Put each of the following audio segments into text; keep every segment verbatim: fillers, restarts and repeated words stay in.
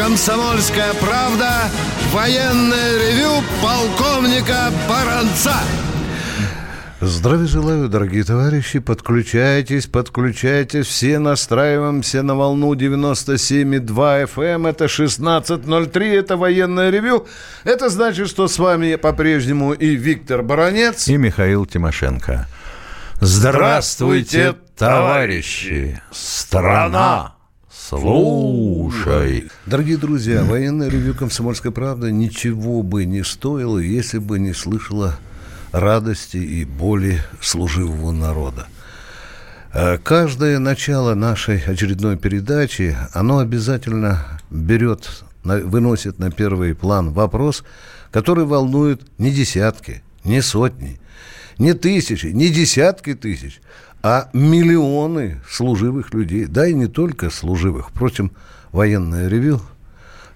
«Комсомольская правда». Военное ревю полковника Баранца. Здравия желаю, дорогие товарищи. Подключайтесь, подключайтесь. Все настраиваемся на волну девяносто семь и два эф эм. Это шестнадцать ноль три, это военное ревю. Это значит, что с вами по-прежнему и Виктор Баранец. И Михаил Тимошенко. Здравствуйте, товарищи. Страна, слушай. Дорогие друзья, военное ревю «Комсомольской правды» ничего бы не стоило, если бы не слышала радости и боли служивого народа. Каждое начало нашей очередной передачи, оно обязательно берет, выносит на первый план вопрос, который волнует не десятки, не сотни, не тысячи, не десятки тысяч, а миллионы служивых людей. Да и не только служивых. Впрочем, военное ревю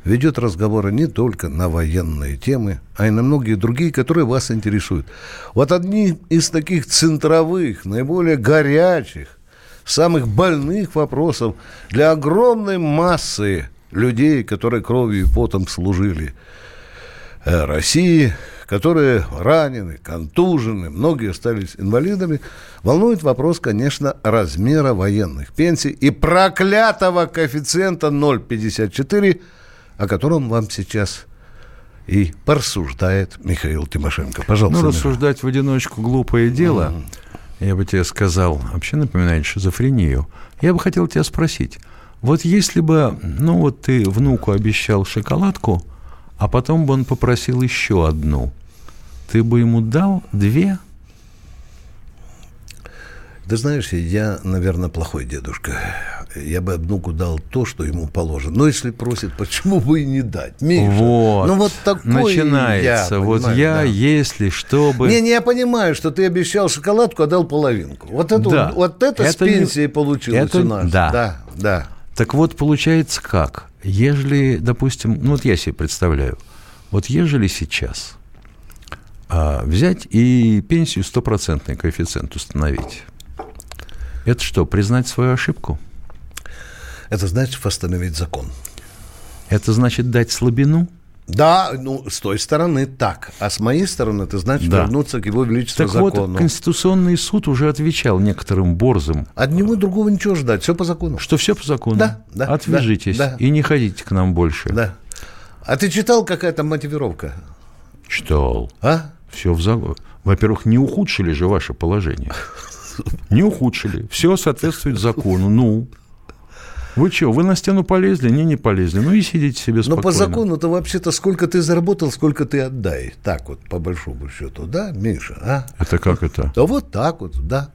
ведет разговоры не только на военные темы, а и на многие другие, которые вас интересуют. Вот одни из таких центровых, наиболее горячих, самых больных вопросов для огромной массы людей, которые кровью и потом служили России, которые ранены, контужены, многие остались инвалидами, волнует вопрос, конечно, размера военных пенсий и проклятого коэффициента ноль целых пятьдесят четыре сотых, о котором вам сейчас и порассуждает Михаил Тимошенко. Пожалуйста. Ну, рассуждать в одиночку — глупое дело. Mm-hmm. Я бы тебе сказал, вообще напоминает шизофрению. Я бы хотел тебя спросить. Вот если бы, ну, вот ты внуку обещал шоколадку, а потом бы он попросил еще одну, ты бы ему дал две? Ты знаешь, я, наверное, плохой дедушка. Я бы внуку дал то, что ему положено. Но если просит, почему бы и не дать? Миша, вот. Ну, вот такое начинается. Я, вот понимаю, я, да. Если, чтобы... Не, не, я понимаю, что ты обещал шоколадку, а дал половинку. Вот это, да. вот, вот это, это с пенсии не... получилось это... у нас. Да. Да, да. Так вот, получается как? Ежели, допустим, ну, вот я себе представляю, вот ежели сейчас а, взять и пенсию стопроцентный коэффициент установить, это что, признать свою ошибку? Это значит восстановить закон. Это значит дать слабину? Да, ну, с той стороны так. А с моей стороны это значит да. вернуться к его величеству так закону. Вот, Конституционный суд уже отвечал некоторым борзым. От него и другого ничего ждать, все по закону. Что все по закону? Да, да. Отвяжитесь да, да. и не ходите к нам больше. Да. А ты читал, какая там мотивировка? Читал. А? Все в законе. Во-первых, не ухудшили же ваше положение. Не ухудшили. Все соответствует закону. Ну... Вы что, вы на стену полезли? Не, не полезли. Ну и сидите себе спокойно. Но по закону-то вообще-то сколько ты заработал, сколько ты отдай. Так вот, по большому счету, да, Миша? А? Это как это? Да вот так вот, да.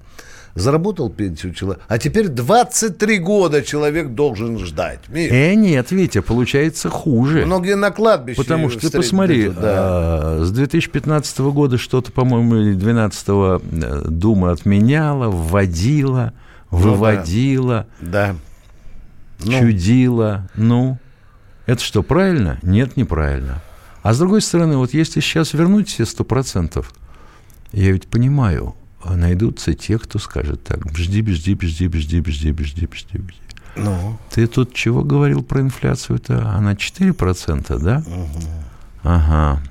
Заработал пенсию человек. А теперь двадцать три года человек должен ждать. Миша. Э, нет, Витя, получается хуже. Многие на кладбище. Потому что ты посмотри, идут, да. с две тысячи пятнадцатого года что-то, по-моему, или двенадцатого Дума отменяла, вводила, выводила. Ну, да. да. Ну. Чудило, ну, это что, правильно? Нет, неправильно. А с другой стороны, вот если сейчас вернуть все сто процентов, я ведь понимаю, найдутся те, кто скажет так, бжди, бжди, бжди, бжди, бжди, бжди, бжди, бжди. Ну. Ты тут чего говорил про инфляцию-то? Она четыре процента, да? Угу. Ага.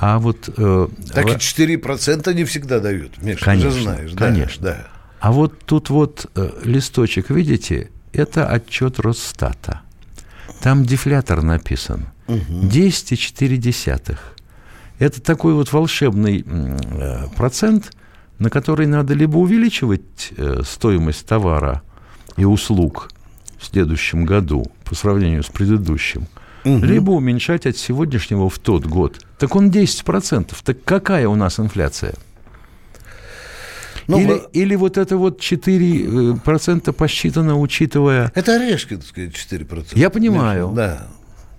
А вот... Э, так в... и четыре процента не всегда дают, Миша, конечно, ты же знаешь. Конечно, да, да. А вот тут вот э, листочек, видите... Это отчет Росстата. Там дефлятор написан. десять целых четыре десятых. Это такой вот волшебный процент, на который надо либо увеличивать стоимость товара и услуг в следующем году по сравнению с предыдущим, угу. либо уменьшать от сегодняшнего в тот год. Так он десять процентов. Так какая у нас инфляция? Или, вы... или вот это вот четыре процента посчитано, учитывая... Это орешки, так сказать, четыре процента. Я понимаю. Да.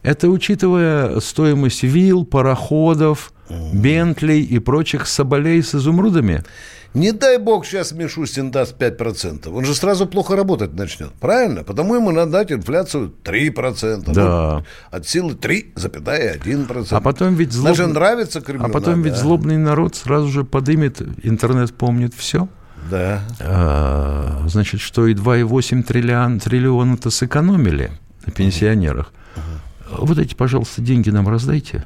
Это учитывая стоимость вилл, пароходов, mm. Бентлей и прочих соболей с изумрудами. Не дай бог сейчас Мишустин даст пять процентов. Он же сразу плохо работать начнет. Правильно? Потому ему надо дать инфляцию три процента. Да. Вот, от силы три целых одна десятая процента. А потом ведь, злоб... Даже нравится Кремлю, а потом ведь злобный народ сразу же подымет. Интернет помнит все. Да. А, значит, что и два целых восемь триллиона сэкономили на пенсионерах. вот эти, пожалуйста, деньги нам раздайте.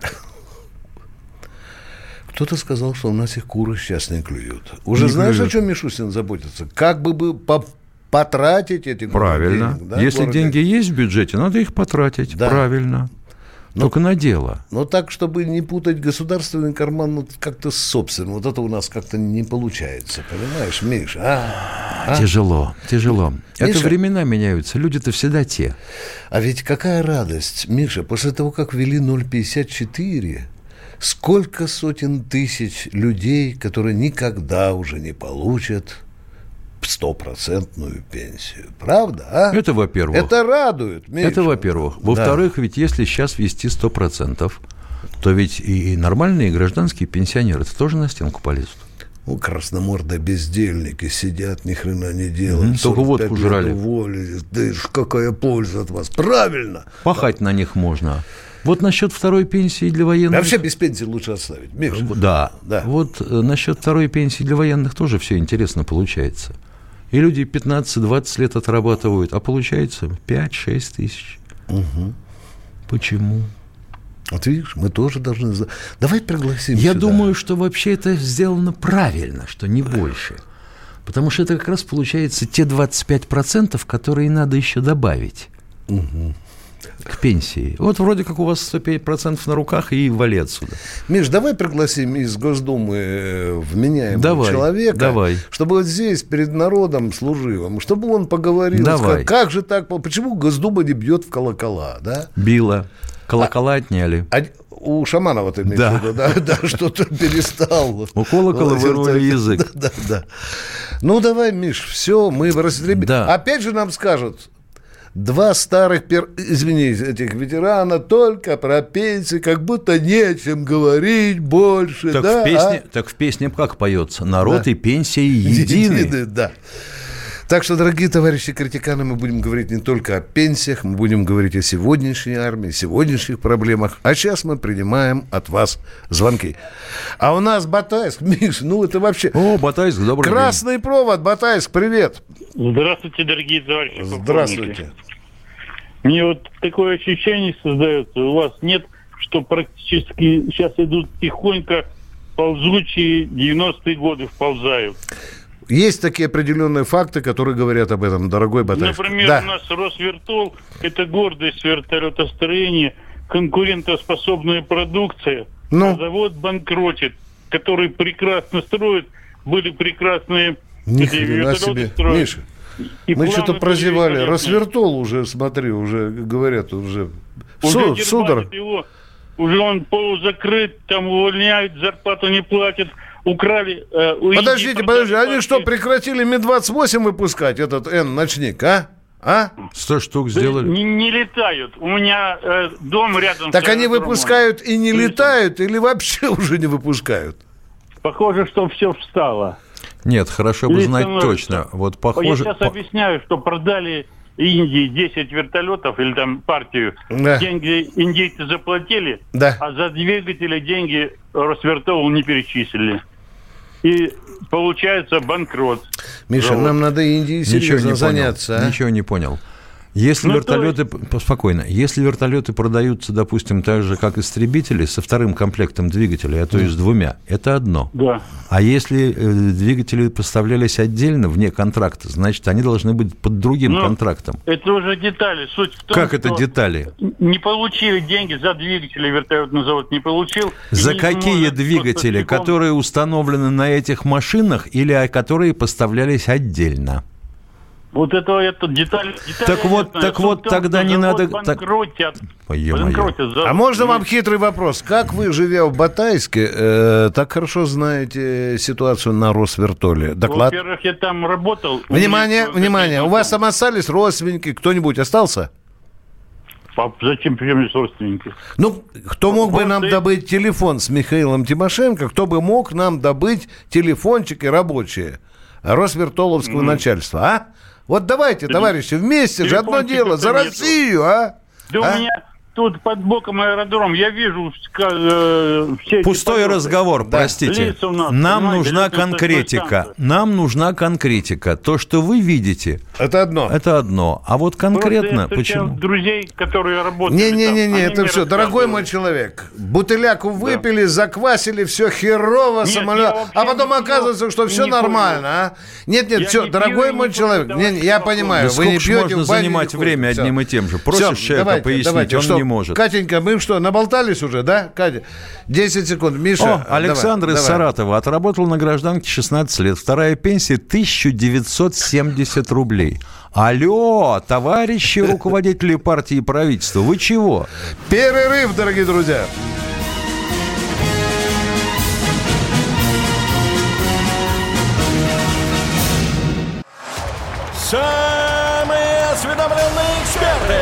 Кто-то сказал, что у нас их куры сейчас не клюют. Уже не знаешь, клюют. О чем Мишустин заботится? Как бы бы по... потратить эти деньги. Правильно. Да, если деньги есть в бюджете, надо их потратить. Да. Правильно. Но, только на дело. Но так, чтобы не путать государственный карман, ну, как-то с собственным. Вот это у нас как-то не получается. Понимаешь, Миша? А, а? Тяжело, тяжело. Миша, это времена меняются. Люди-то всегда те. А ведь какая радость, Миша, после того, как ввели ноль пятьдесят четыре, сколько сотен тысяч людей, которые никогда уже не получат стопроцентную пенсию. Правда, а? Это, во-первых. Это радует, Миша. Это, во-первых. Во-вторых, да. Ведь если сейчас ввести сто процентов, то ведь и нормальные гражданские пенсионеры тоже на стенку полезут. Ну, красномордые бездельники сидят, ни хрена не делают. Только водку жрали. Да какая польза от вас. Правильно. Пахать да. на них можно. Вот насчет второй пенсии для военных... Вообще без пенсии лучше оставить, Миша. Да. да. Вот насчет второй пенсии для военных тоже все интересно получается. И люди пятнадцать-двадцать лет отрабатывают, а получается пять-шесть тысяч. Угу. Почему? Вот видишь, мы тоже должны... Давай пригласим Я сюда. Думаю, что вообще это сделано правильно, что не больше. Потому что это как раз получается те двадцать пять процентов, которые надо еще добавить угу. к пенсии. Вот вроде как у вас сто пять процентов на руках и вали отсюда. Миш, давай пригласим из Госдумы вменяемого давай, человека, давай. Чтобы вот здесь перед народом служивым, чтобы он поговорил, сказал, как же так, почему Госдума не бьет в колокола, да? Била. Колокола а, отняли. А, у Шаманова ты имеешь в виду, да, да, да что-то перестал. У колокола вырвали язык. Да, да, да. Ну, давай, Миш, все, мы в растребе. Да. Опять же нам скажут, два старых, пер... извини, этих ветерана только про пенсии, как будто нечем говорить больше. Так, да, в, песне, а? Так в песне как поется? Народ да. и пенсии едины. Едины, да. Так что, дорогие товарищи критиканы, мы будем говорить не только о пенсиях, мы будем говорить о сегодняшней армии, сегодняшних проблемах. А сейчас мы принимаем от вас звонки. А у нас Батайск, Миш, ну это вообще... О, Батайск, добрый Красный день. Красный провод, Батайск, привет. Здравствуйте, дорогие товарищи. Здравствуйте. Мне вот такое ощущение создается, у вас нет, что практически сейчас идут тихонько ползучие девяностые годы вползают. Есть такие определенные факты, которые говорят об этом, дорогой Батайск. Например, да. у нас Росвертол – это гордость вертолетостроения, конкурентоспособная продукция, ну? а завод банкротит, который прекрасно строит, были прекрасные Ни хрена себе, строят. Миша, и мы что-то прозевали. Росвертол уже, смотри, уже говорят, уже, уже судор. Его, уже он полузакрыт, там увольняют, зарплату не платят. Украли... Э, подождите, подождите, они что, прекратили Ми двадцать восемь выпускать, этот Н-ночник, а? А? сто штук сделали. Не, не летают. У меня э, дом рядом... Так с они выпускают и не летают, или вообще уже не выпускают? Похоже, что все встало. Нет, хорошо бы знать точно. Вот похоже... Я сейчас объясняю, что продали Индии десять вертолетов, или там партию, да. деньги индейцы заплатили, да. а за двигатели деньги Росвертолу не перечислили. И получается банкрот. Миша, Ров... нам надо Индии серьезно не заняться. Понял, а? Ничего не понял. Если ну, вертолеты... То есть... Спокойно. Если вертолеты продаются, допустим, так же, как истребители, со вторым комплектом двигателей, а то и с двумя, это одно. Да. А если двигатели поставлялись отдельно, вне контракта, значит, они должны быть под другим ну, контрактом. Это уже детали. Суть в том, как это детали? Не получили деньги за двигатели, вертолетный завод не получил. За какие двигатели? Которые установлены на этих машинах или которые поставлялись отдельно? Вот это, это деталь... деталь так вот, так вот тогда не надо... Банкротят. Банкротят. А можно вам хитрый вопрос? Как вы, живя в Батайске, э, так хорошо знаете ситуацию на Росвертоле? Доклад? Во-первых, я там работал. Внимание, у внимание. Там. У вас там остались родственники? Кто-нибудь остался? Пап, зачем приемлись родственники? Ну, кто мог Пап, бы нам ты... добыть телефон с Михаилом Тимошенко? Кто бы мог нам добыть телефончики рабочие Росвертоловского mm-hmm. начальства, а? Вот давайте, товарищи, вместе же одно дело, за Россию, а? Да а? у меня тут под боком аэродром, я вижу э, все пустой эти разговор, да. Простите. Нас, Нам нужна конкретика. Нам нужна конкретика. То, что вы видите, это одно. Это одно. А вот конкретно почему? Друзей, которые работают. Не, не, не, не, это все. Дорогой мой человек, бутыляку выпили, да. заквасили, все херово, самолет, а потом оказывается, что все не нормально, а? Нет, нет, я все, не дорогой мой человек, не, не, я понимаю, да вы не пьете. Можно занимать время одним и тем же. Просишь человека пояснить, он не может. Катенька, мы что, наболтались уже, да, Катя? десять секунд. Миша. О, Александр давай, из давай. Саратова отработал на гражданке шестнадцать лет. Вторая пенсия тысяча девятьсот семьдесят рублей. Алло, товарищи руководители партии и правительства, вы чего? Перерыв, дорогие друзья. Самые осведомленные эксперты.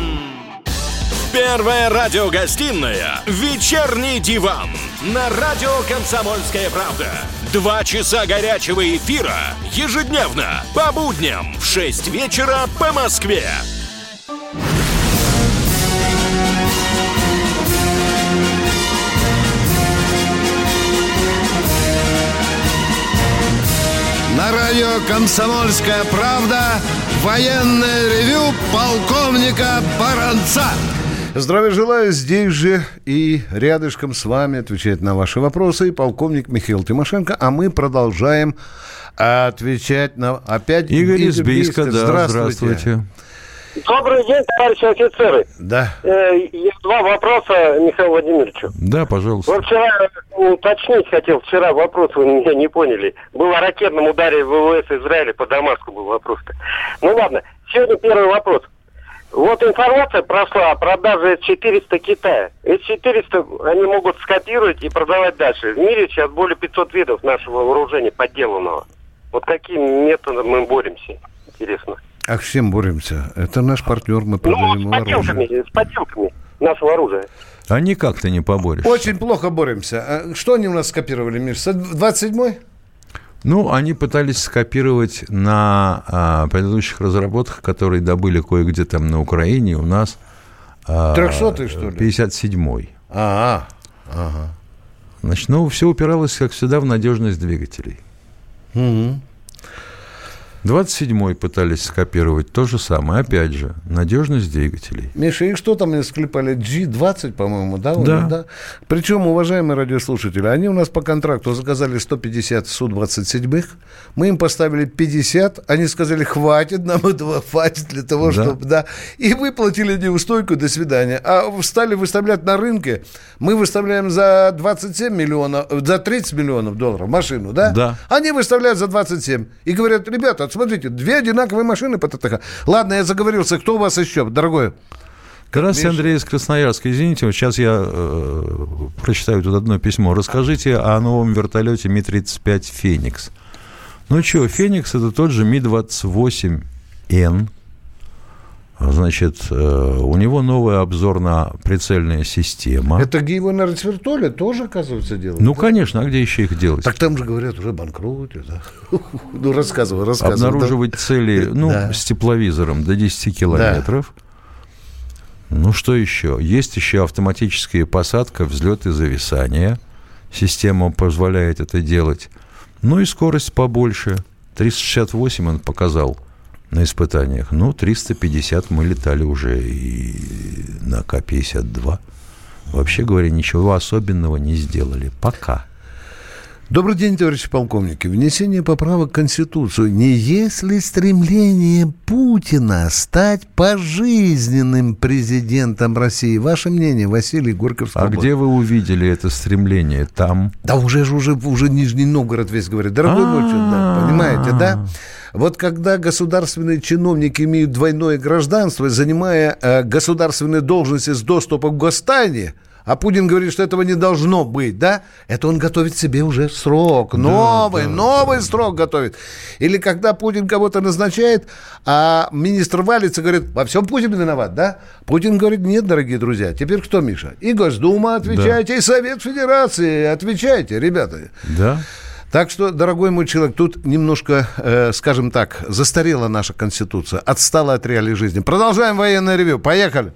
Первая радиогостинная «Вечерний диван» на радио «Комсомольская правда». Два часа горячего эфира ежедневно по будням в шесть вечера по Москве. На радио «Комсомольская правда» военное ревю полковника Баранца. Здравия желаю, здесь же и рядышком с вами отвечает на ваши вопросы и полковник Михаил Тимошенко, а мы продолжаем отвечать на опять... Игорь из Бийска, да, здравствуйте. здравствуйте. Добрый день, товарищи офицеры. Да. Есть два вопроса Михаилу Владимировичу. Да, пожалуйста. Вот вчера, уточнить хотел, вчера вопрос вы меня не поняли. Был о ракетном ударе ВВС Израиля по Дамаску, был вопрос-то. Ну ладно, сегодня первый вопрос. Вот информация прошла о продаже эс четыреста Китая. эс четыреста они могут скопировать и продавать дальше. В мире сейчас более пятьсот видов нашего вооружения подделанного. Вот каким методом мы боремся, интересно. А с чем боремся? Это наш партнер, мы продаем ну, с поделками, оружие. С поделками нашего оружия. А никак ты не поборешься. Очень плохо боремся. Что они у нас скопировали, Миш? двадцать седьмой? Ну, они пытались скопировать на а, предыдущих разработках, которые добыли кое-где там на Украине, у нас... А, трехсотый, что ли? пятьдесят седьмой. А-а-а. Ага. Значит, ну, все упиралось, как всегда, в надежность двигателей. Угу. двадцать седьмой пытались скопировать то же самое. Опять же, надежность двигателей. Миша, и что там они склепали? джи двадцать, по-моему, да? Да. да? Причем, уважаемые радиослушатели, они у нас по контракту заказали сто пятьдесят Су двадцать семь. Мы им поставили пятьдесят. Они сказали, хватит, нам этого хватит для того, да. чтобы... да. И выплатили неустойку, до свидания. А стали выставлять на рынке. Мы выставляем за двадцать семь миллионов, за тридцать миллионов долларов машину, да? Да. Они выставляют за двадцать семь. И говорят, ребята, смотрите, две одинаковые машины по ТТХ. Ладно, я заговорился. Кто у вас еще, дорогой? Здравствуйте, Андрей из Красноярска. Извините, вот сейчас я э, прочитаю тут одно письмо. Расскажите о новом вертолете Ми тридцать пять «Феникс». Ну что, «Феникс» — это тот же Ми двадцать восемь Эн. Значит, э, у него новый обзор на прицельная система. Это Гиево на Росвертоле тоже, оказывается, делают? Ну, да? Конечно, а где еще их делать? Так там же, говорят, уже банкротят. Да? Ну, рассказывай, рассказывай. Обнаруживать да. цели ну, да. с тепловизором до десять километров. Да. Ну, что еще? Есть еще автоматическая посадка, взлет и зависание. Система позволяет это делать. Ну, и скорость побольше. триста шестьдесят восемь он показал. На испытаниях. Ну, триста пятьдесят мы летали уже и на Ка пятьдесят два. Вообще говоря, ничего особенного не сделали. Пока. Добрый день, товарищи полковники. Внесение поправок в Конституцию. Не есть ли стремление Путина стать пожизненным президентом России? Ваше мнение, Василий Горьков. А где вы увидели это стремление? Там? Да уже же уже, уже Нижний Новгород весь говорит. Дорогой мой человек, понимаете, да? Вот когда государственные чиновники имеют двойное гражданство, занимая э, государственные должности с доступом к гостайне, А Путин говорит, что этого не должно быть, да? Это он готовит себе уже срок. Новый, да, да, новый да. срок готовит. Или когда Путин кого-то назначает, а министр валится, говорит, во всем Путин виноват, да? Путин говорит, нет, дорогие друзья, теперь кто, Миша? И Госдума отвечайте, да. и Совет Федерации отвечайте, ребята. Да. Так что, дорогой мой человек, тут немножко, э, скажем так, застарела наша Конституция, отстала от реалий жизни. Продолжаем военное ревью. Поехали.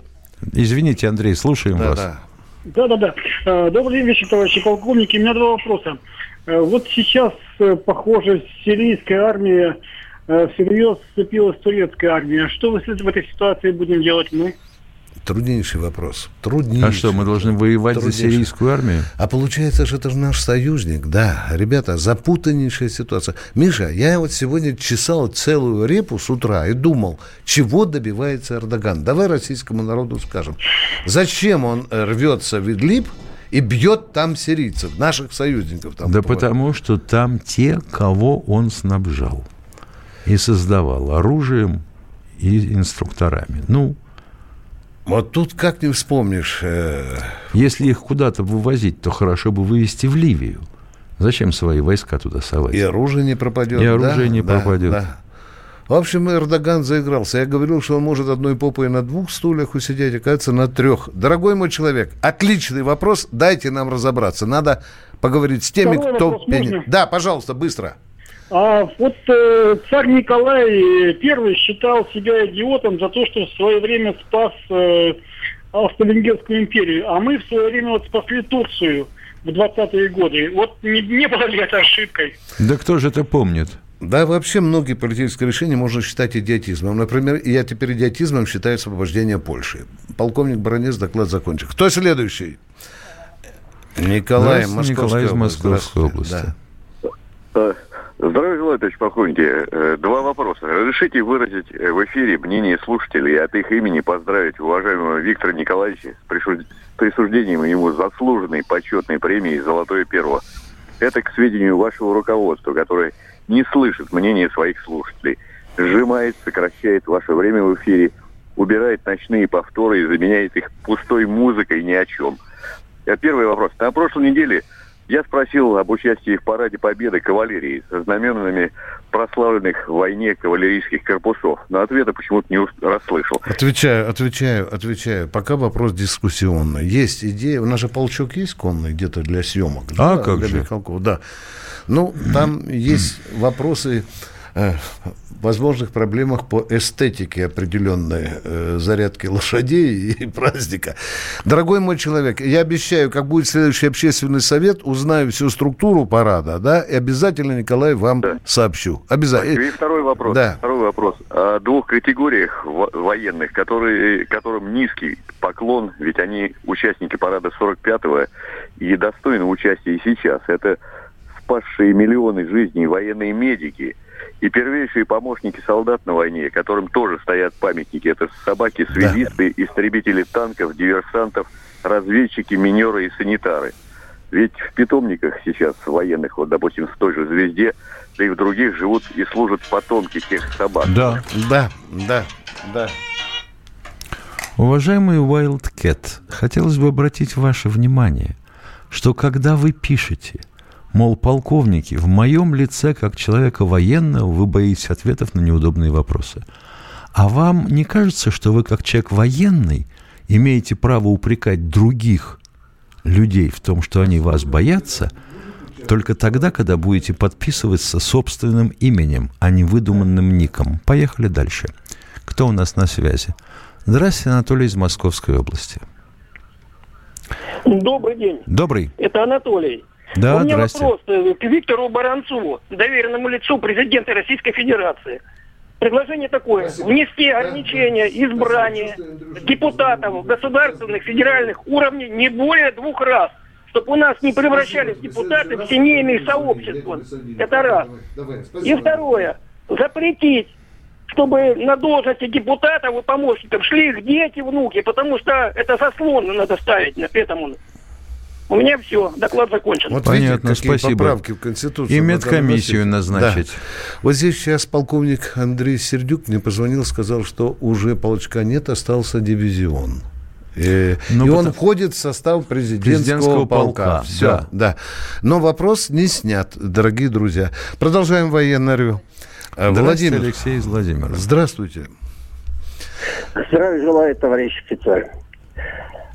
Извините, Андрей, слушаем да, вас. Да. Да-да-да. Добрый вечер, товарищи полковники. У меня два вопроса. Вот сейчас, похоже, сирийская армия всерьез вцепилась в турецкую армию. Что мы в этой ситуации будем делать мы? Труднейший вопрос. Труднейший. А что, мы должны воевать за сирийскую армию? А получается, что это же наш союзник. Да, ребята, запутаннейшая ситуация. Миша, я вот сегодня чесал целую репу с утра и думал, чего добивается Эрдоган. Давай российскому народу скажем. Зачем он рвется в Идлиб и бьет там сирийцев, наших союзников? Там да бывает. Потому, что там те, кого он снабжал и создавал оружием и инструкторами. Ну, вот тут как не вспомнишь. Э... Если их куда-то вывозить, то хорошо бы вывезти в Ливию. Зачем свои войска туда совать? И оружие не пропадет. И оружие да? не да, пропадет. Да. В общем, Эрдоган заигрался. Я говорил, что он может одной попой на двух стульях усидеть, оказывается, на трех. Дорогой мой человек, отличный вопрос. Дайте нам разобраться. Надо поговорить с теми, Второй кто... Вопрос, да, пожалуйста, быстро. А вот э, царь Николай I считал себя идиотом за то, что в свое время спас э, Австро-Венгерскую империю, а мы в свое время вот спасли Турцию в двадцатые годы. Вот не, не было ли это ошибкой? Да кто же это помнит? Да, вообще многие политические решения можно считать идиотизмом. Например, я теперь идиотизмом считаю освобождение Польши. Полковник Баранец, доклад закончен. Кто следующий? Николай, Николай из Московской области. Да. Здравия желаю, товарищ полковник. Два вопроса. Разрешите выразить в эфире мнение слушателей и от их имени поздравить уважаемого Виктора Николаевича с присуждением ему заслуженной почетной премии «Золотое перо». Это к сведению вашего руководства, которое не слышит мнения своих слушателей, сжимает, сокращает ваше время в эфире, убирает ночные повторы и заменяет их пустой музыкой ни о чем. Первый вопрос. На прошлой неделе я спросил об участии в параде победы кавалерии со знаменами прославленных в войне кавалерийских корпусов. Но ответа почему-то не расслышал. Отвечаю, отвечаю, отвечаю. Пока вопрос дискуссионный. Есть идея. У нас же полчок есть конный где-то для съемок. А, да, как для же. Михалкова. Да. Ну, там есть вопросы э, возможных проблемах по эстетике определенной э, зарядки лошадей и праздника. Дорогой мой человек, я обещаю, как будет следующий общественный совет, узнаю всю структуру парада, да, и обязательно, Николай, вам да. сообщу. Обязательно. И второй вопрос. Да. Второй вопрос. О двух категориях военных, которые, которым низкий поклон, ведь они участники парада сорок пятого и достойны участия и сейчас. Это спасшие миллионы жизней военные медики и первейшие помощники солдат на войне, которым тоже стоят памятники. Это собаки, связисты, да. истребители танков, диверсантов, разведчики, минеры и санитары. Ведь в питомниках сейчас военных, вот, допустим, в той же «Звезде», да и в других живут и служат потомки тех собак. Да, да, да, да. Уважаемый Wildcat, хотелось бы обратить ваше внимание, что когда вы пишете, мол, полковники, в моем лице, как человека военного, вы боитесь ответов на неудобные вопросы. А вам не кажется, что вы, как человек военный, имеете право упрекать других людей в том, что они вас боятся, только тогда, когда будете подписываться собственным именем, а не выдуманным ником? Поехали дальше. Кто у нас на связи? Здравствуйте, Анатолий из Московской области. Добрый день. Добрый. Это Анатолий. Да, у меня вопрос к Виктору Баранцу, доверенному лицу президента Российской Федерации. Предложение такое. Спасибо. Внести ограничения избрания депутатов государственных, федеральных уровней не более двух раз, чтобы у нас не превращались депутаты в семейные сообщества. Это раз. И второе. Запретить, чтобы на должности депутатов и помощников шли их дети, внуки, потому что это заслон надо ставить на этому. У меня все, доклад закончен. Вот понятно, видите, какие спасибо. Поправки в Конституцию. И медкомиссию назначить. Да. Вот здесь сейчас полковник Андрей Сердюк мне позвонил, сказал, что уже полчка нет, остался дивизион. И, ну, и он входит в состав президентского, президентского полка. полка. Все, да. да. Но вопрос не снят, дорогие друзья. Продолжаем военное ревю. Владимир. Алексей из Владимира. Здравствуйте. Здравия желаю, товарищ офицер.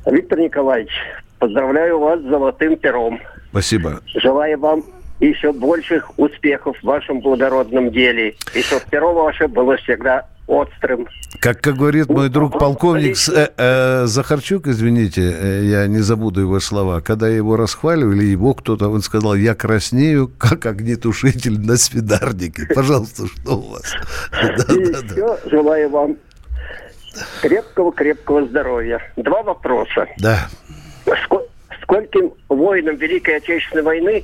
Виктор Николаевич, поздравляю вас с золотым пером. Спасибо. Желаю вам еще больших успехов в вашем благородном деле. И чтоб перо ваше было всегда острым. Как, как говорит мой друг полковник э, э, Захарчук, извините, э, я не забуду его слова, когда его расхваливали, его кто-то, он сказал, я краснею, как огнетушитель на свинарнике. Пожалуйста, что у вас? Желаю вам крепкого-крепкого здоровья. Два вопроса. Да. Скольким воинам Великой Отечественной войны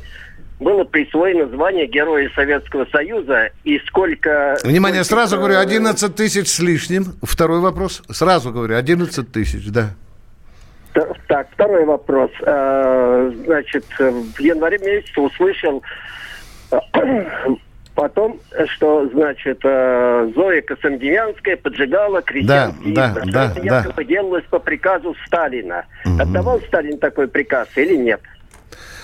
было присвоено звание Героя Советского Союза и сколько... Внимание, сколько... сразу говорю, одиннадцать тысяч с лишним. Второй вопрос. Сразу говорю, одиннадцать тысяч, да. Так, второй вопрос. Значит, в январе месяце услышал о том, что, значит, Зоя Космодемьянская поджигала крестьянские да, избы. Да, да, якобы да. делалось по приказу Сталина. Угу. Отдавал Сталин такой приказ или нет?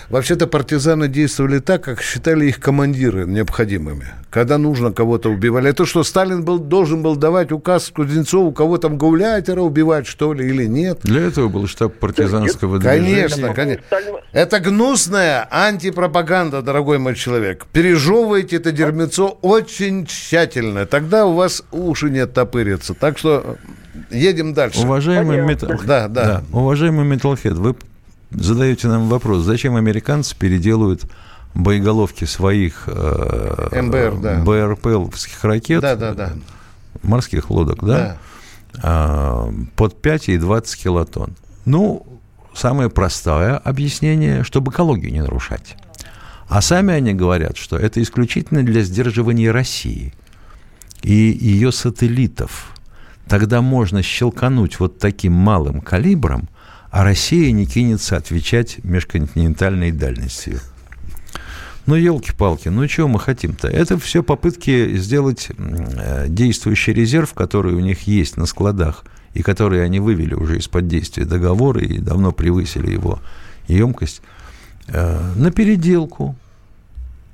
Вообще-то партизаны действовали так, как считали их командиры необходимыми. Когда нужно, кого-то убивали. Это что, Сталин был, должен был давать указ Кузнецову, кого там гауляйтера убивать, что ли, или нет? Для этого был штаб партизанского движения. Конечно, конечно. Это гнусная антипропаганда, дорогой мой человек. Пережевывайте это дерьмецо очень тщательно. Тогда у вас уши не оттопырятся. Так что едем дальше. Уважаемый металлхед, да, да. да. вы... задаете нам вопрос, зачем американцы переделывают боеголовки своих э, МБР, да. БРПЛовских ракет, да, да, да. морских лодок, да, да. Э, под пять и двадцать килотонн. Ну, самое простое объяснение, чтобы экологию не нарушать. А сами они говорят, что это исключительно для сдерживания России и ее сателлитов. Тогда можно щелкануть вот таким малым калибром, а Россия не кинется отвечать межконтинентальной дальностью. Ну, елки-палки, ну, чего мы хотим-то? Это все попытки сделать действующий резерв, который у них есть на складах, и который они вывели уже из-под действия договора и давно превысили его емкость, на переделку.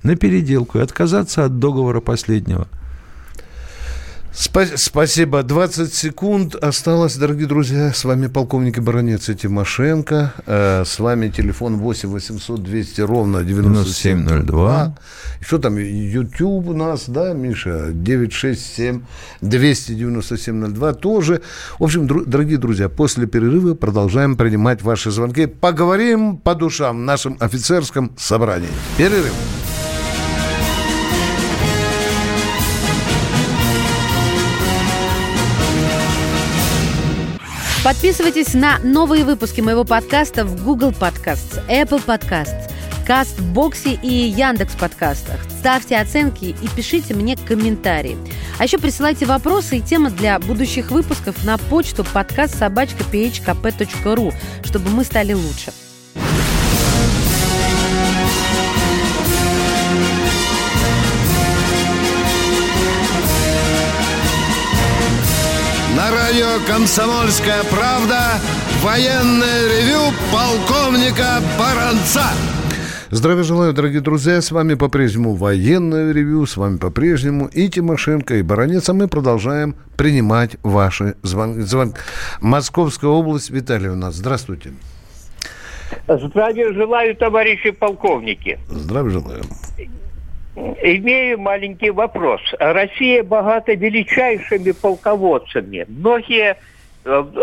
На переделку. И отказаться от договора последнего. Спасибо. двадцать секунд осталось, дорогие друзья. С вами полковники Баранец и Тимошенко. С вами телефон восемь восемьсот двести ровно девяносто семь ноль два. Что там? YouTube у нас, да, Миша? девять шесть семь двести девяносто семь ноль два тоже. В общем, дорогие друзья, после перерыва продолжаем принимать ваши звонки. Поговорим по душам в нашем офицерском собрании. Перерыв. Подписывайтесь на новые выпуски моего подкаста в Google Podcasts, Apple Podcasts, Кастбоксе и Яндекс.Подкастах. Ставьте оценки и пишите мне комментарии. А еще присылайте вопросы и темы для будущих выпусков на почту подкаст собака пи эйч кей пи точка ру, чтобы мы стали лучше. На радио «Комсомольская правда» военное ревю полковника Баранца. Здравия желаю, дорогие друзья. С вами по-прежнему военное ревю. С вами по-прежнему и Тимошенко, и Баранец. А мы продолжаем принимать ваши звонки. Звон... Московская область. Виталий у нас. Здравствуйте. Здравия желаю, товарищи полковники. Здравия желаю. Имею маленький вопрос. Россия богата величайшими полководцами. Многие,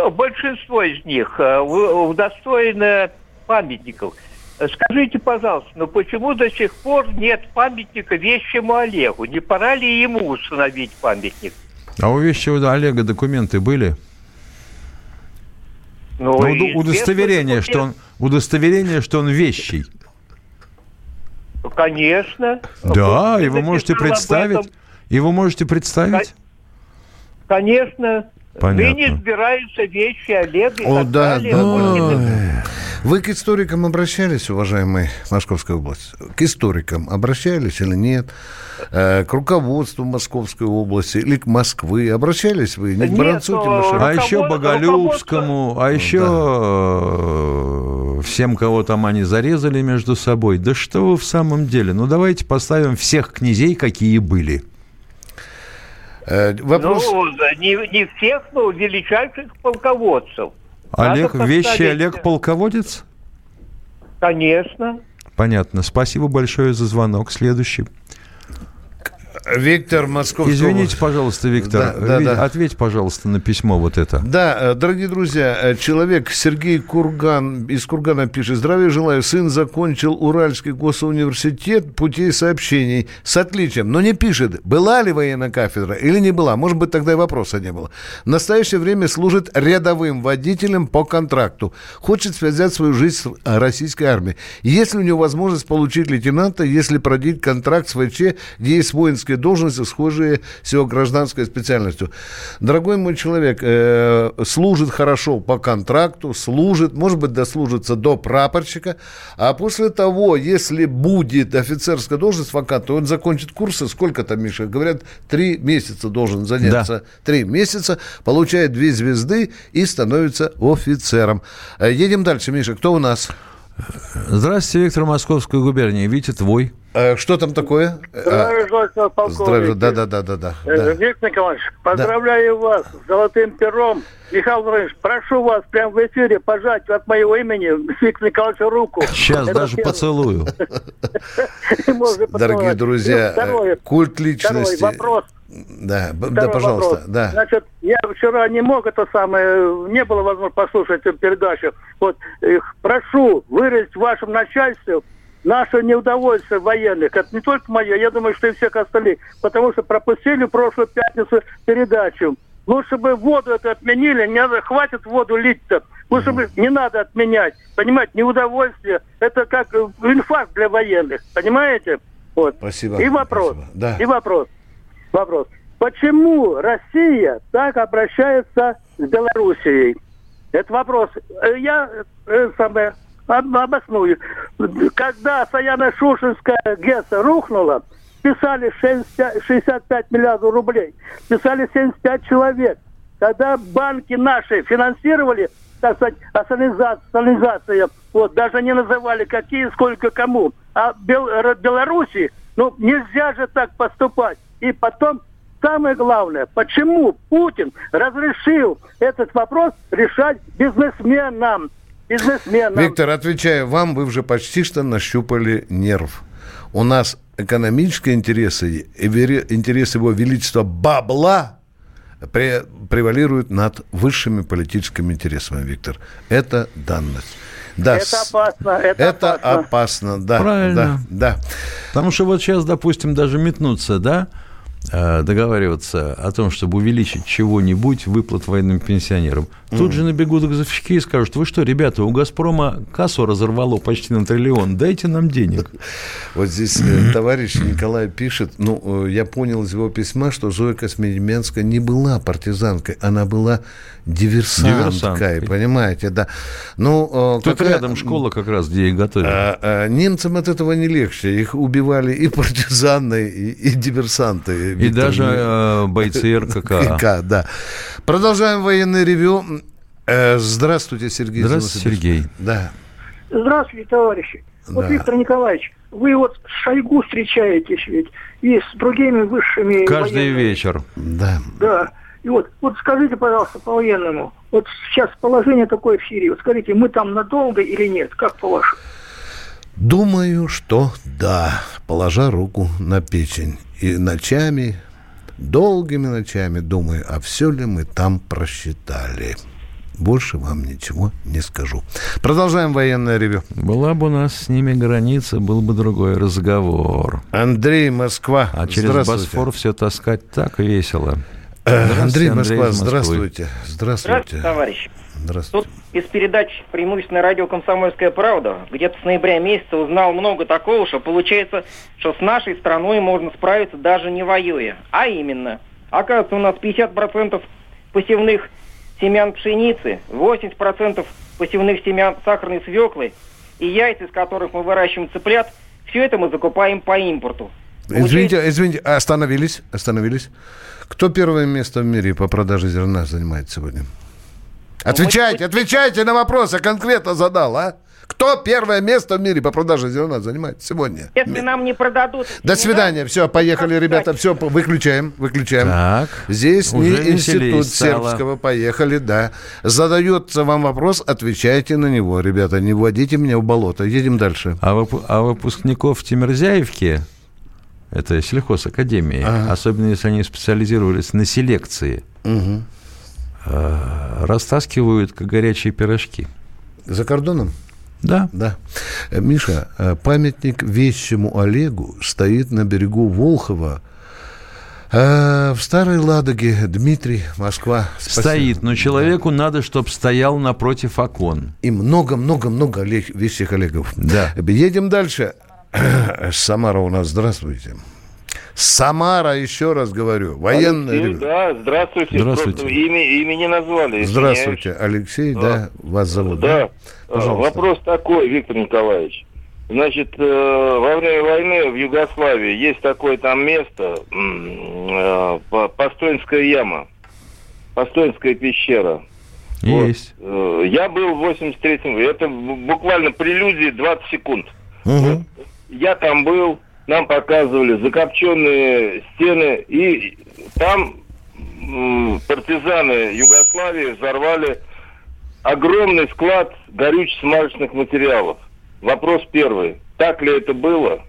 большинство из них удостоены памятников. Скажите, пожалуйста, ну почему до сих пор нет памятника Вещему Олегу? Не пора ли ему установить памятник? А у Вещего Олега документы были? Ну, ну, удостоверение, что он, удостоверение, что он вещий. Конечно. Да, и вы можете представить. И вы можете представить? Конечно. Понятно. Ныне избираются Вещий Олег и О, так да, далее. Да. Вы к историкам обращались, уважаемые Московской области? К историкам обращались или нет? К руководству Московской области или к Москвы? Обращались вы? Не к Баранцу, Тимошенко? А еще Боголюбскому, а еще да. всем, кого там они зарезали между собой. Да что вы в самом деле? Ну, давайте поставим всех князей, какие были. Вопрос... Ну, не, не всех, но величайших полководцев. Олег, вещи Олег полководец? Конечно. Понятно. Спасибо большое за звонок. Следующий. Виктор Московский. Извините, пожалуйста, Виктор. Да, да, да. Ответь, пожалуйста, на письмо вот это. Да, дорогие друзья, человек Сергей Курган из Кургана пишет. Здравия желаю. Сын закончил Уральский госуниверситет путей сообщений с отличием. Но не пишет, была ли военная кафедра или не была. Может быть, тогда и вопроса не было. В настоящее время служит рядовым водителем по контракту. Хочет связать свою жизнь с российской армией. Есть ли у него возможность получить лейтенанта, если продлить контракт с ВЧ, где есть воинские должности, схожие с его гражданской специальностью. Дорогой мой человек, э, служит хорошо по контракту, служит, может быть, дослужится до прапорщика, а после того, если будет офицерская должность вакантна, он закончит курсы, сколько там, Миша, говорят, три месяца должен заняться, три да. месяца, получает две звезды и становится офицером. Едем дальше, Миша, кто у нас? Здравствуйте, Виктор, Московская губерния, Витя, твой. Что там такое? Здравия желаю, полковник. Да, да, да, да, да. Виктор Николаевич, поздравляю да. вас с золотым пером. Михаил Владимирович, прошу вас прямо в эфире пожать от моего имени Виктору Николаевичу руку. Сейчас это даже первое. Поцелую. Дорогие друзья, культ личности. Второй вопрос. Да, Второй да, пожалуйста. Вопрос. Да. Значит, я вчера не мог это самое, не было возможности послушать эту передачу. Вот, прошу выразить вашему начальству наше неудовольствие военных, это не только мое, я думаю, что и всех остальных, потому что пропустили прошлую пятницу передачу. Лучше бы воду это отменили, не надо, хватит воду лить-то. Лучше бы не надо отменять. Понимаете, неудовольствие, это как инфаркт для военных, понимаете? Вот. Спасибо. И вопрос, Спасибо. Да. и вопрос, вопрос. Почему Россия так обращается с Белоруссией? Это вопрос. Я самое... обосную. Когда Саяно-Шушенская ГЭС рухнула, писали шестьдесят пять миллиардов рублей, писали семьдесят пять человек. Когда банки наши финансировали, так сказать, ассоциализация, вот, даже не называли какие, сколько, кому. А Бел, Беларуси, ну, нельзя же так поступать. И потом, самое главное, почему Путин разрешил этот вопрос решать бизнесменам? Бизнесменам. Виктор, отвечаю вам, вы уже почти что нащупали нерв. У нас экономические интересы, интересы его величества бабла превалируют над высшими политическими интересами, Виктор. Это данность. Да, это опасно, это, это опасно. опасно. Да, правильно. Да, да. Потому что вот сейчас, допустим, даже метнуться, да, договариваться о том, чтобы увеличить чего-нибудь выплат военным пенсионерам. Тут mm. же набегут газовщики и скажут, вы что, ребята, у «Газпрома» кассу разорвало почти на триллион, дайте нам денег. Вот здесь товарищ Николай пишет, ну, я понял из его письма, что Зоя Космодемьянская не была партизанкой, она была диверсанткой, диверсанткой. Понимаете, да. Ну, тут какая... рядом школа как раз, где их готовили. А, а, немцам от этого не легче, их убивали и партизаны, и, и диверсанты. И Виктор, даже э, бойцы эр ка ка. ка, да. Продолжаем военное ревю. Э, здравствуйте, Сергей. Здравствуйте, Сергей. Да. Здравствуйте, товарищи. Да. Вот, Виктор Николаевич, вы вот с Шойгу встречаетесь ведь и с другими высшими... Каждый военными. вечер. Да. Да. И вот, вот скажите, пожалуйста, по-военному, вот сейчас положение такое в Сирии, вот скажите, мы там надолго или нет? Как по-вашему? Думаю, что да, положа руку на печень. И ночами, долгими ночами думаю, а все ли мы там просчитали. Больше вам ничего не скажу. Продолжаем военное ревю. Была бы у нас с ними граница, был бы другой разговор. Андрей, Москва. А через Босфор все таскать так весело. Андрей, Андрей Москва, здравствуйте. Здравствуйте, товарищи. Здравствуйте. Тут из передач преимущественно радио «Комсомольская правда» где-то с ноября месяца узнал много такого, что получается, что с нашей страной можно справиться даже не воюя. А именно, оказывается, у нас пятьдесят процентов посевных семян пшеницы, восемьдесят процентов посевных семян сахарной свеклы и яйца, из которых мы выращиваем цыплят, все это мы закупаем по импорту. Извините, извините, остановились, остановились. Кто первое место в мире по продаже зерна занимает сегодня? Отвечайте, отвечайте на вопрос, я конкретно задал, а? Кто первое место в мире по продаже зерна занимает сегодня? Если нам не продадут... До свидания. Все, поехали, ребята. Все, выключаем, выключаем. Так, здесь не институт сербского. Поехали, да. Задается вам вопрос, отвечайте на него, ребята. Не вводите меня в болото. Едем дальше. А, вып- а выпускников Тимирзяевки, это сельхозакадемии, ага. особенно если они специализировались на селекции, угу. э- растаскивают, как горячие пирожки. За кордоном? Да. да. Миша, памятник вещему Олегу стоит на берегу Волхова э, в Старой Ладоге. Дмитрий, Москва. Спасибо. Стоит, но человеку да. надо, чтобы стоял напротив окон. И много-много-много Олег, вещих Олегов. Да. Едем дальше. Самара у нас. Здравствуйте. Самара, еще раз говорю. Военная... Алексей, да, здравствуйте. Здравствуйте. Имя, имя не назвали. Здравствуйте, меня... Алексей, да. да, вас зовут. Да, да? Вопрос такой, Виктор Николаевич. Значит, э, во время войны в Югославии есть такое там место, э, Постоинская яма, Постоинская пещера. Есть. Вот. Я был в восемьдесят третьем, это буквально прелюдия двадцать секунд. Угу. Вот. Я там был. Нам показывали закопченные стены, и там партизаны Югославии взорвали огромный склад горюче-смазочных материалов. Вопрос первый. Так ли это было?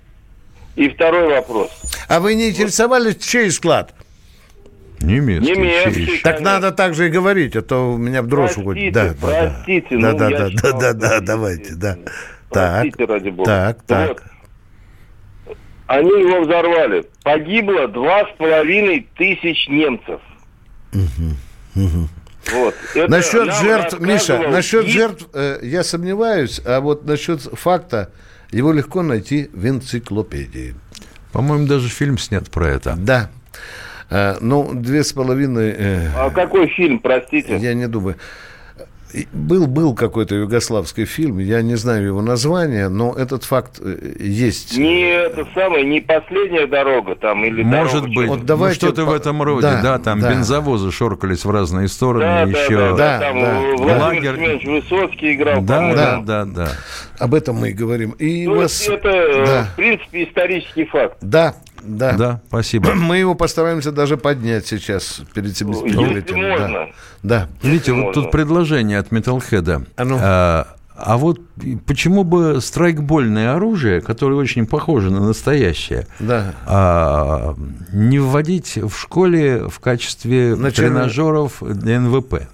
И второй вопрос. А вы не интересовались, чей склад? Немецкий. Немецкий. Так надо так же и говорить, а то у меня в дрожь уходит. Да, простите. Да, да, да, да, да, да, давайте, да. Простите, ради бога. Так, так. Они его взорвали. Погибло два с половиной тысяч немцев. Угу, угу. Вот. Насчет жертв, Миша, насчет и... жертв э, я сомневаюсь, а вот насчет факта его легко найти в энциклопедии. По-моему, даже фильм снят про это. Да. Э, ну, две с половиной... Э, а какой фильм, простите? Я не думаю... Был, был какой-то югославский фильм, я не знаю его название, но этот факт есть. Не это самое, не «Последняя дорога» там или может дорога, быть, вот давайте... ну, что-то в этом роде, да, да там да. бензовозы шоркались в разные стороны, да, еще. Да, да, да, там да. Владимир Семенович Высоцкий играл. Да, да, да, да. Об этом мы и говорим. И то вас... есть это, да. в принципе, исторический факт. Да. Да. да, спасибо. Мы его постараемся даже поднять сейчас перед семидесятилетием. Да. Да. Видите, вот можно. Тут предложение от Металлхеда. А, ну. а, а вот почему бы страйкбольное оружие, которое очень похоже на настоящее, да. а, не вводить в школе в качестве Начали... тренажеров для эн вэ пэ?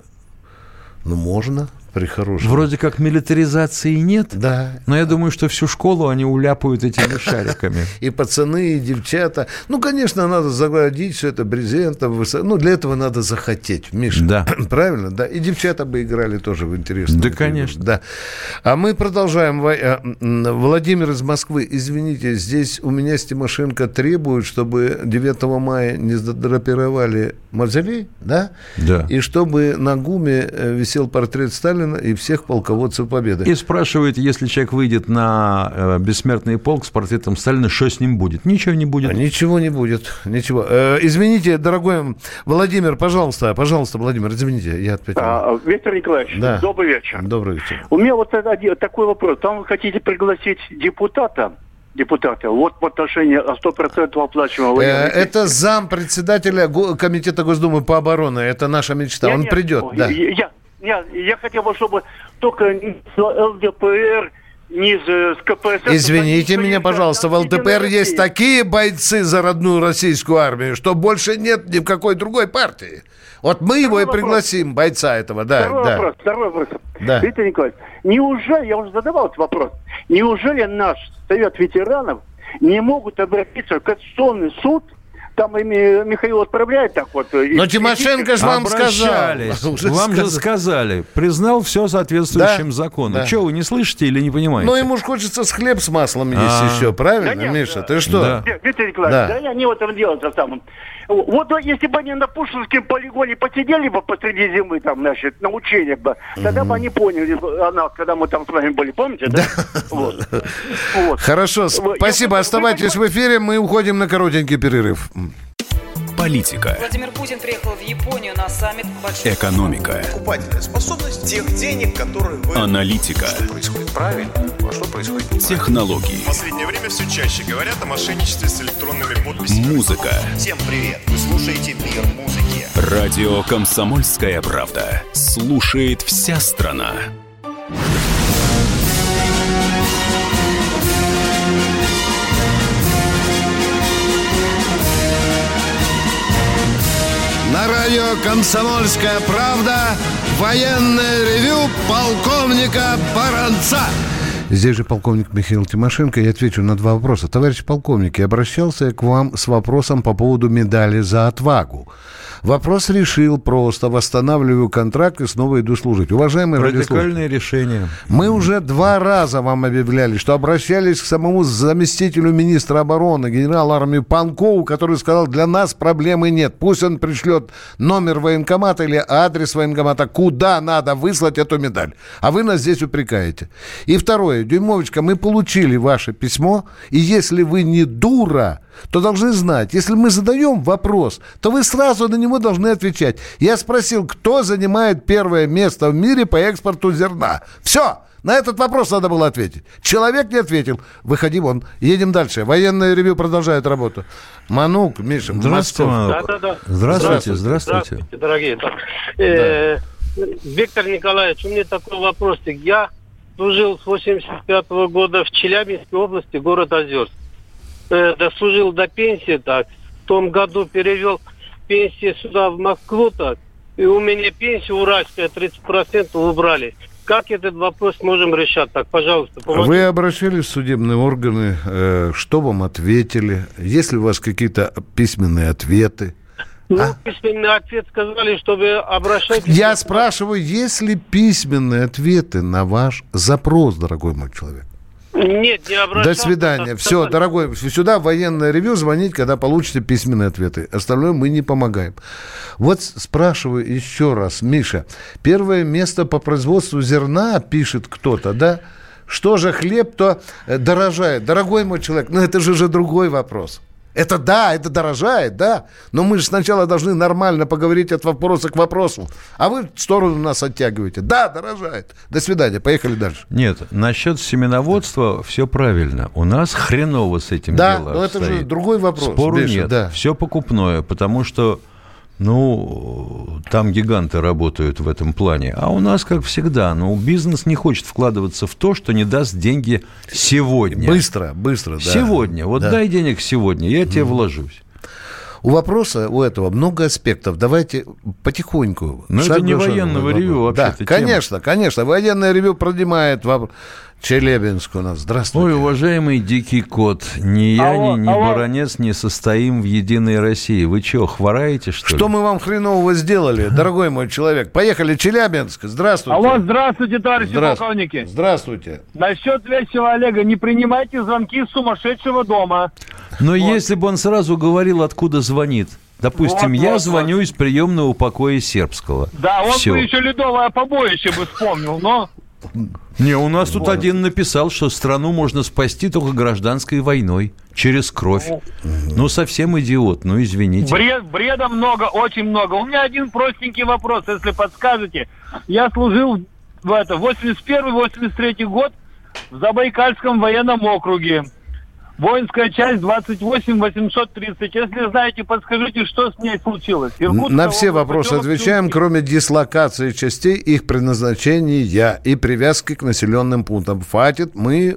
Ну, можно. Прихорошим. Вроде как милитаризации нет, да. но я думаю, что всю школу они уляпают этими шариками. И пацаны, и девчата. Ну, конечно, надо заградить все это брезентом. Ну, для этого надо захотеть, Миша. Да. Правильно? Да. И девчата бы играли тоже в интересную игру. Да, конечно. Да. А мы продолжаем. Владимир из Москвы, извините, здесь у меня с Тимошенко требуют, чтобы девятого мая не задрапировали мавзолей, да? Да. И чтобы на ГУМе висел портрет Сталина и всех полководцев Победы. И спрашивают, если человек выйдет на э, бессмертный полк с портретом Сталина, что с ним будет? Ничего не будет. А ничего не будет. Ничего. Э, извините, дорогой Владимир, пожалуйста, пожалуйста, Владимир, извините, я ответил. А, Виктор Николаевич, да. добрый вечер. Добрый вечер. У меня вот такой вопрос. Там вы хотите пригласить депутата? Депутаты. Вот в отношении сто процентов оплачиваемого... Это зам председателя Комитета Госдумы по обороне. Это наша мечта. Я, Он я, придет. Я... Да. я Я, я хотел бы, чтобы только из эл дэ пэ эр, не из ка пэ эс эс... Извините меня, пожалуйста, в эл дэ пэ эр есть такие бойцы за родную российскую армию, что больше нет ни в какой другой партии. Вот мы его и пригласим, бойца этого. Да, второй да. вопрос, второй вопрос. Да. Виктор Николаевич, неужели, я уже задавал этот вопрос, неужели наш Совет ветеранов не могут обратиться в Конституционный суд там ими Михаил отправляет так вот. Но и, Тимошенко же вам сказал. Вам же сказали. Признал все соответствующим да? законом. Да. Че, вы не слышите или не понимаете? Ну, ему же хочется с хлеб с маслом есть А-а-а. еще, правильно, да нет, Миша? Ты что? Да. Виктор Николаевич, да. да они вот там делают самым. Вот если бы они на Пушкинском полигоне посидели бы посреди зимы там, значит, на учениях бы, тогда бы они поняли о нас, когда мы там с вами были, помните, да? Хорошо, спасибо, оставайтесь в эфире, мы уходим на коротенький перерыв. Политика. Владимир Путин приехал в Японию на саммит. Большой... Экономика. Покупательная способность тех денег, которые вы... Аналитика. Что происходит правильно, а что происходит неправильно. Технологии. В последнее время все чаще говорят о мошенничестве с электронными подписями. Музыка. Всем привет. Вы слушаете «Мир музыки». Радио «Комсомольская правда». Слушает вся страна. На радио «Комсомольская правда» военное ревю полковника Баранца. Здесь же полковник Михаил Тимошенко. Я отвечу на два вопроса. Товарищ полковник, я обращался к вам с вопросом по поводу медали за отвагу. Вопрос решил просто. Восстанавливаю контракт и снова иду служить. Уважаемые радиослушатели. Радикальное решение. Мы уже два раза вам объявляли, что обращались к самому заместителю министра обороны, генералу армии Панкову, который сказал, для нас проблемы нет. Пусть он пришлет номер военкомата или адрес военкомата, куда надо выслать эту медаль. А вы нас здесь упрекаете. И второе. Дюймовочка, мы получили ваше письмо, и если вы не дура, то должны знать, если мы задаем вопрос, то вы сразу на него мы должны отвечать. Я спросил, кто занимает первое место в мире по экспорту зерна. Все. На этот вопрос надо было ответить. Человек не ответил. Выходи вон. Едем дальше. Военное ревью продолжает работу. Манук, Миша. Здравствуйте, Манук. Да, да, да. Здравствуйте, здравствуйте. Здравствуйте, дорогие. Э, да. Виктор Николаевич, у меня такой вопросик. Я служил с восемьдесят пятого года в Челябинской области, город Озерск. Э, дослужил до пенсии так. В том году перевел... пенсии сюда, в Москву, так, и у меня пенсию уральская тридцать процентов убрали. Как этот вопрос можем решать? Так, пожалуйста, помогите. Вы обращались в судебные органы, э, что вам ответили? Есть ли у вас какие-то письменные ответы? Ну, а? Письменный ответ сказали, чтобы обращаться... Я спрашиваю, есть ли письменные ответы на ваш запрос, дорогой мой человек? Нет, не обращался. До свидания. Все, дорогой, сюда военное ревью, звонить, когда получите письменные ответы. Остальное мы не помогаем. Вот спрашиваю еще раз, Миша. Первое место по производству зерна, пишет кто-то, да? Что же хлеб, то дорожает. Дорогой мой человек, ну это же же другой вопрос. Это да, это дорожает, да. Но мы же сначала должны нормально поговорить от вопроса к вопросу. А вы в сторону нас оттягиваете. Да, дорожает. До свидания, поехали дальше. Нет, насчет семеноводства все правильно. У нас хреново с этим да, дело обстоит. Да, но это же другой вопрос. Спору Миша, нет, да. Все покупное, потому что, ну, там гиганты работают в этом плане. А у нас, как всегда, ну, бизнес не хочет вкладываться в то, что не даст деньги сегодня. Быстро, быстро, да. Сегодня. Вот да. Дай денег сегодня, я тебе mm. вложусь. У вопроса, у этого, много аспектов. Давайте потихоньку. Но это не военного ревю вообще-то. Да, конечно, тема. Конечно. Военное ревю проднимает вопрос. Челябинск у нас. Здравствуйте. Ой, уважаемый дикий кот, ни я, алло, ни, ни алло. Баранец не состоим в единой России. Вы что, хвораете, что Что ли? Мы вам хренового сделали, дорогой мой человек? Поехали, Челябинск. Здравствуйте. Алло, здравствуйте, товарищи Здра... полковники. Здравствуйте. Насчет вещего Олега, не принимайте звонки из сумасшедшего дома. Но вот. Если бы он сразу говорил, откуда звонит. Допустим, вот, я вот, звоню вот. Из приемного покоя сербского. Да, он Все. бы еще ледовое побоище бы вспомнил, но... Не, у нас тут один написал, что страну можно спасти только гражданской войной, через кровь. Ну, совсем идиот, ну, извините. Бред, бреда много, очень много. У меня один простенький вопрос, если подскажете. Я служил в это, восемьдесят первый восемьдесят третий год в Забайкальском военном округе. Воинская часть двадцать восемь тысяч восемьсот тридцать. Если знаете, подскажите, что с ней случилось. Иркутская на все вопросы отвечаем, кроме дислокации частей, их предназначения и привязки к населенным пунктам. Хватит, мы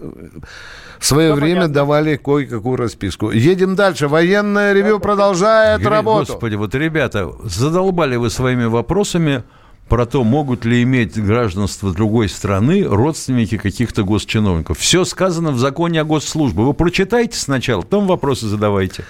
в свое Все время понятно. Давали кое-какую расписку. Едем дальше. Военное ревью продолжает Господи, работу. Господи, вот ребята, задолбали вы своими вопросами про то, могут ли иметь гражданство другой страны родственники каких-то госчиновников. Все сказано в законе о госслужбе. Вы прочитайте сначала, потом вопросы задавайте.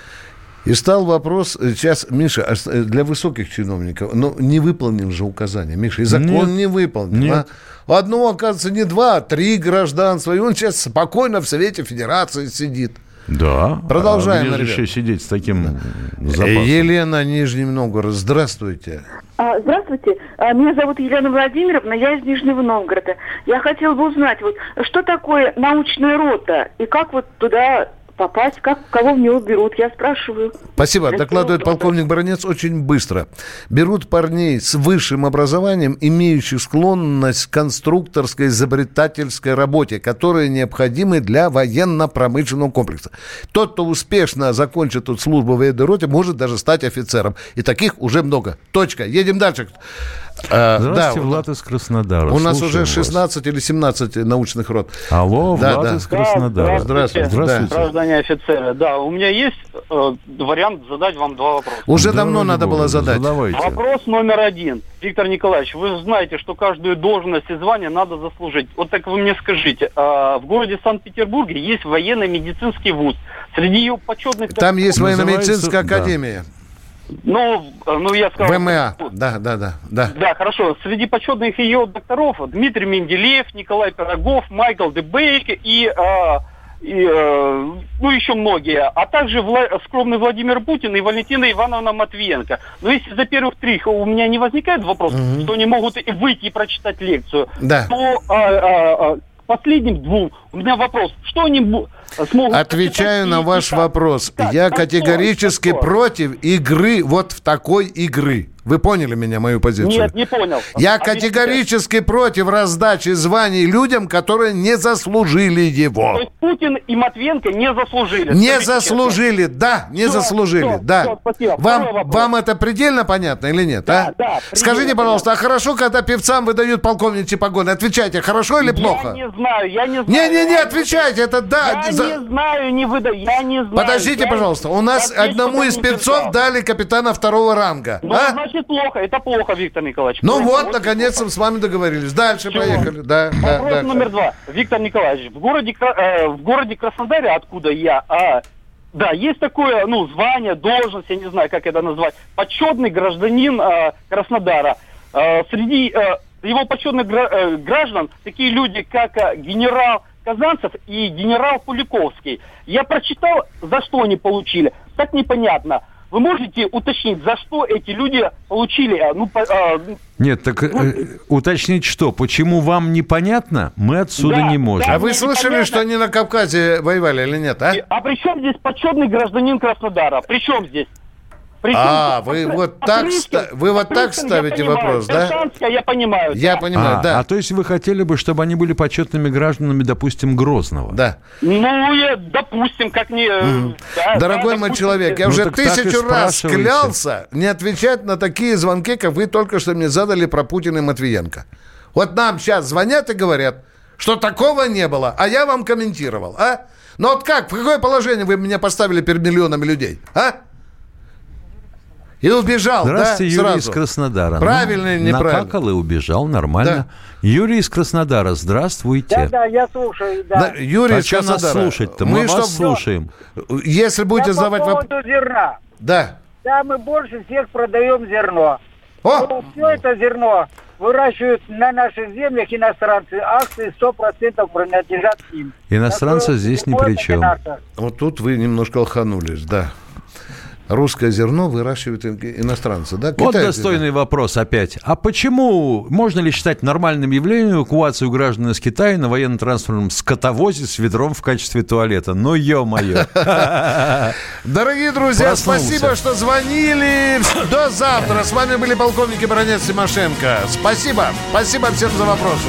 И стал вопрос, сейчас, Миша, для высоких чиновников, ну, не выполнен же указание, Миша, и закон нет, не выполнен. Нет. А? Одного, оказывается, не два, а три гражданства, и он сейчас спокойно в Совете Федерации сидит. Да. Продолжаем, а где же еще сидеть с таким да. запасом? Елена, Нижний Новгород, здравствуйте. Здравствуйте, меня зовут Елена Владимировна, я из Нижнего Новгорода. Я хотела бы узнать, вот, что такое научная рота, и как вот туда попасть, как, кого в него берут, я спрашиваю. Спасибо, докладывает полковник Баранец очень быстро. Берут парней с высшим образованием, имеющих склонность к конструкторской, изобретательской работе, которые необходимы для военно-промышленного комплекса. Тот, кто успешно закончит тут службу в военной роте, может даже стать офицером. И таких уже много. Точка. Едем дальше. Здравствуйте, да, Влад из Краснодара. У нас уже шестнадцать вас. Или семнадцать научных рот. Алло, да, Влад да. из Краснодара. Здравствуйте. Здравствуйте. Граждане офицеры. Да, у меня есть э, вариант задать вам два вопроса. Уже да давно надо было задать. Задавайте. Вопрос номер один. Виктор Николаевич, вы знаете, что каждую должность и звание надо заслужить. Вот так вы мне скажите. Э, в городе Санкт-Петербурге есть военно-медицинский вуз. Среди ее почетных... Там есть военно-медицинская академия. Да. Ну, ну, я скажу... ВМА, да, да, да, да. Да, хорошо. Среди почетных ее докторов Дмитрий Менделеев, Николай Пирогов, Майкл Дебейк и, а, и а, ну, еще многие. А также Вла... скромный Владимир Путин и Валентина Ивановна Матвиенко. Но если за первых три у меня не возникает вопрос, mm-hmm. что они могут выйти и прочитать лекцию, да. то... А, а, последним двум. У меня вопрос. Что они смогут... Отвечаю на ваш так. вопрос. Так, Я так, категорически так, против так. игры, вот в такой игры. Вы поняли меня, мою позицию? Нет, не понял. Я Объясните. Категорически против раздачи званий людям, которые не заслужили его. То есть Путин и Матвиенко не заслужили? Не заслужили, да, не все, заслужили, все, да. Все, спасибо. Вам, вам это предельно понятно или нет? Да, а? да. Скажите, пожалуйста, а хорошо, когда певцам выдают полковничьи погоны? Отвечайте, хорошо или плохо? Я не знаю, я не знаю. Не-не-не, отвечайте, это да. Я за... не знаю, не выдаю, я не знаю. Подождите, я... пожалуйста, у нас я одному из певцов дали капитана второго ранга. Ну, а? Значит, плохо. Это плохо, Виктор Николаевич. Ну плохо. Вот, наконец-то с вами договорились. Дальше Чего? Поехали. Да, Вопрос да, номер да. два. Виктор Николаевич, в городе, э, в городе Краснодаре, откуда я, а, да, есть такое, ну, звание, должность, я не знаю, как это назвать, почетный гражданин э, Краснодара. Э, среди э, его почетных граждан такие люди, как э, генерал Казанцев и генерал Куликовский. Я прочитал, за что они получили. Так непонятно. Вы можете уточнить, за что эти люди получили? Ну, по, а, Нет, так ну, э, уточнить что? Почему вам непонятно, мы отсюда да, не можем. Да, а вы слышали, непонятно. Что они на Кавказе воевали или нет? А, а при чем здесь почетный гражданин Краснодара? При чем здесь? Причем, а, вы вот так, ста- вы вот так ставите понимаю, вопрос, да? Я понимаю. Я да. понимаю, а, да. А то есть вы хотели бы, чтобы они были почетными гражданами, допустим, Грозного? Да. Ну, я, допустим, как не... Mm. Да, Дорогой да, мой допустим, человек, я ну, уже тысячу раз клялся не отвечать на такие звонки, как вы только что мне задали про Путина и Матвиенко. Вот нам сейчас звонят и говорят, что такого не было, а я вам комментировал, а? Ну вот как, в какое положение вы меня поставили перед миллионами людей, а? И убежал, Здравствуйте, да? Здравствуйте, Юрий сразу. Из Краснодара. Правильно или ну, неправильно? Накакал и убежал, нормально. Да. Юрий из Краснодара, здравствуйте. Да, да, я слушаю, да. да Юрий а из Краснодара. Нас слушать-то? Мы, мы вас что... слушаем. Если будете да, задавать вопрос... По поводу зерна. Да. Да, мы больше всех продаем зерно. О! Но все это зерно выращивают на наших землях иностранцы. Акции сто процентов принадлежат им. Иностранцы Такое здесь ни при чем. Вот тут вы немножко лоханулись, да. Русское зерно выращивают иностранцы, да? Вот Китайцы, достойный да? вопрос опять. А почему, можно ли считать нормальным явлением эвакуацию граждан из Китая на военно-транспортном скотовозе с ведром в качестве туалета? Ну, ё-моё. Дорогие друзья, спасибо, что звонили. До завтра. С вами были полковники Баранец и Тимошенко. Спасибо. Спасибо всем за вопросы.